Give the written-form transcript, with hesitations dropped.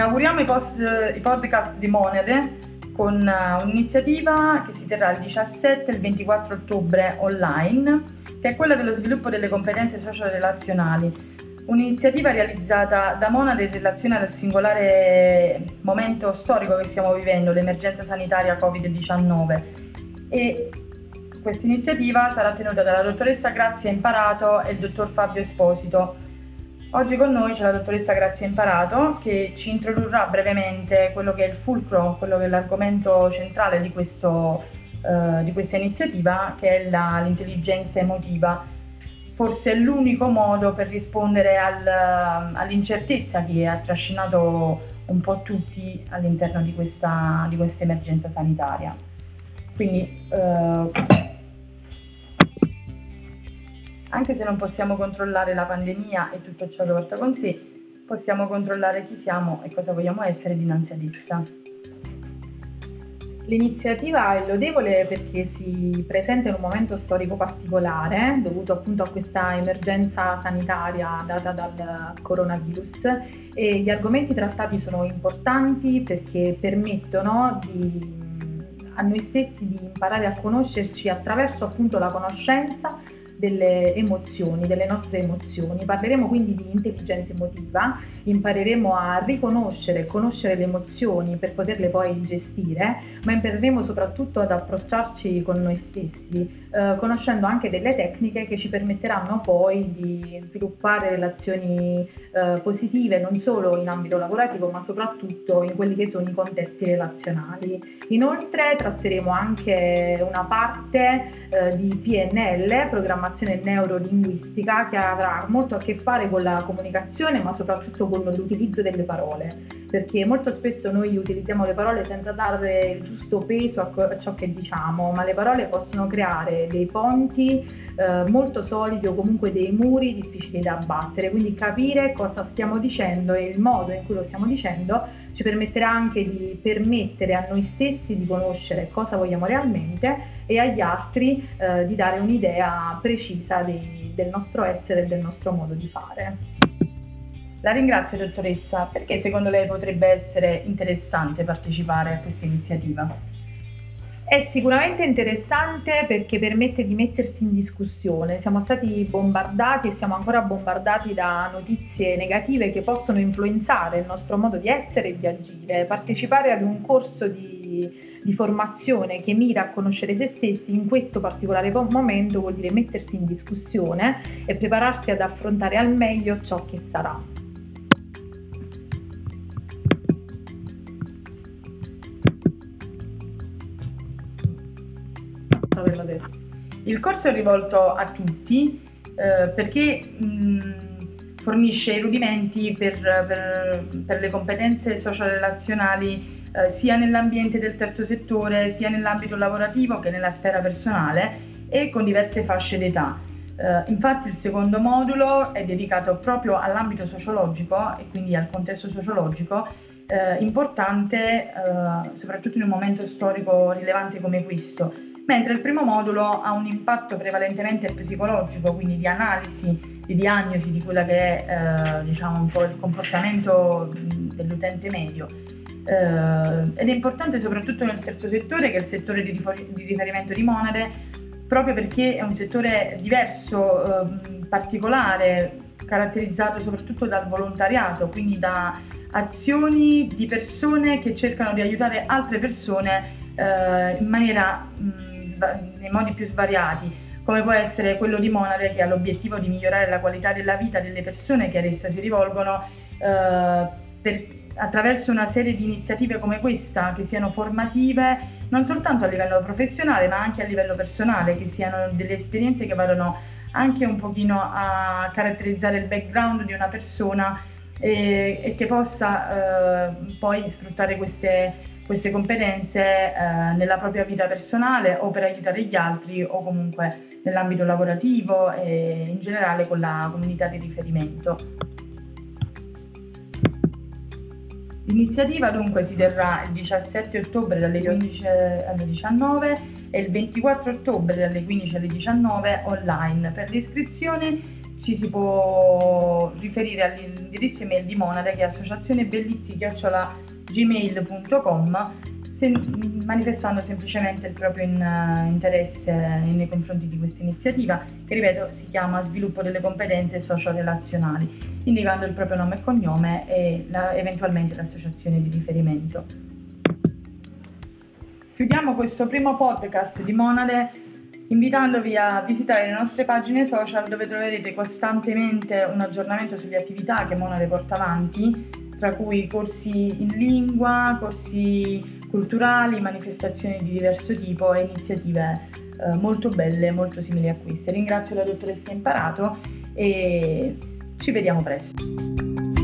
Inauguriamo i podcast di Monade con un'iniziativa che si terrà il 17 e il 24 ottobre online, che è quella dello sviluppo delle competenze socio-relazionali. Un'iniziativa realizzata da Monade in relazione al singolare momento storico che stiamo vivendo, l'emergenza sanitaria Covid-19. E questa iniziativa sarà tenuta dalla dottoressa Grazia Imparato e il dottor Fabio Esposito. Oggi con noi c'è la dottoressa Grazia Imparato, che ci introdurrà brevemente quello che è il fulcro, quello che è l'argomento centrale di questa iniziativa, che è l'intelligenza emotiva. Forse è l'unico modo per rispondere all'incertezza che ha trascinato un po' tutti all'interno di questa emergenza sanitaria. Quindi, anche se non possiamo controllare la pandemia e tutto ciò che porta con sé, possiamo controllare chi siamo e cosa vogliamo essere dinanzi ad essa. L'iniziativa è lodevole perché si presenta in un momento storico particolare, dovuto appunto a questa emergenza sanitaria data dal coronavirus, e gli argomenti trattati sono importanti perché permettono a noi stessi di imparare a conoscerci attraverso appunto la conoscenza delle nostre emozioni. Parleremo quindi di intelligenza emotiva, impareremo a riconoscere e conoscere le emozioni per poterle poi gestire, ma impareremo soprattutto ad approcciarci con noi stessi, conoscendo anche delle tecniche che ci permetteranno poi di sviluppare relazioni positive non solo in ambito lavorativo, ma soprattutto in quelli che sono i contesti relazionali. Inoltre tratteremo anche una parte di PNL, programmazione neurolinguistica, che avrà molto a che fare con la comunicazione, ma soprattutto con l'utilizzo delle parole, perché molto spesso noi utilizziamo le parole senza dare il giusto peso a ciò che diciamo, ma le parole possono creare dei ponti molto solidi o comunque dei muri difficili da abbattere, quindi capire cosa stiamo dicendo e il modo in cui lo stiamo dicendo ci permetterà anche di permettere a noi stessi di conoscere cosa vogliamo realmente e agli altri di dare un'idea precisa del nostro essere e del nostro modo di fare. La ringrazio, dottoressa. Perché secondo lei potrebbe essere interessante partecipare a questa iniziativa? È sicuramente interessante perché permette di mettersi in discussione. Siamo stati bombardati e siamo ancora bombardati da notizie negative che possono influenzare il nostro modo di essere e di agire. Partecipare ad un corso di formazione che mira a conoscere se stessi in questo particolare momento vuol dire mettersi in discussione e prepararsi ad affrontare al meglio ciò che sarà. Il corso è rivolto a tutti perché fornisce i rudimenti per le competenze socio-relazionali sia nell'ambiente del terzo settore, sia nell'ambito lavorativo che nella sfera personale e con diverse fasce d'età. Infatti il secondo modulo è dedicato proprio all'ambito sociologico e quindi al contesto sociologico, importante soprattutto in un momento storico rilevante come questo. Mentre il primo modulo ha un impatto prevalentemente psicologico, quindi di analisi, di diagnosi di quella che è diciamo un po' il comportamento dell'utente medio. Ed è importante soprattutto nel terzo settore, che è il settore di riferimento di Monade, proprio perché è un settore diverso, particolare, caratterizzato soprattutto dal volontariato, quindi da azioni di persone che cercano di aiutare altre persone in maniera nei modi più svariati, come può essere quello di Monade, che ha l'obiettivo di migliorare la qualità della vita delle persone che ad essa si rivolgono attraverso una serie di iniziative come questa, che siano formative non soltanto a livello professionale ma anche a livello personale, che siano delle esperienze che vadano anche un pochino a caratterizzare il background di una persona e che possa poi sfruttare queste competenze nella propria vita personale o per aiutare gli altri o comunque nell'ambito lavorativo e in generale con la comunità di riferimento. L'iniziativa dunque si terrà il 17 ottobre dalle 15 alle 19 e il 24 ottobre dalle 15 alle 19 online. Per le iscrizioni ci si può riferire all'indirizzo email di Monade, che è associazionebellizzi@gmail.com, manifestando semplicemente il proprio interesse nei confronti di questa iniziativa, che ripeto si chiama Sviluppo delle competenze socio-relazionali, indicando il proprio nome e cognome e eventualmente l'associazione di riferimento. Chiudiamo questo primo podcast di Monade invitandovi a visitare le nostre pagine social, dove troverete costantemente un aggiornamento sulle attività che Monade porta avanti, tra cui corsi in lingua, corsi culturali, manifestazioni di diverso tipo e iniziative molto belle, molto simili a queste. Ringrazio la dottoressa Imparato e ci vediamo presto.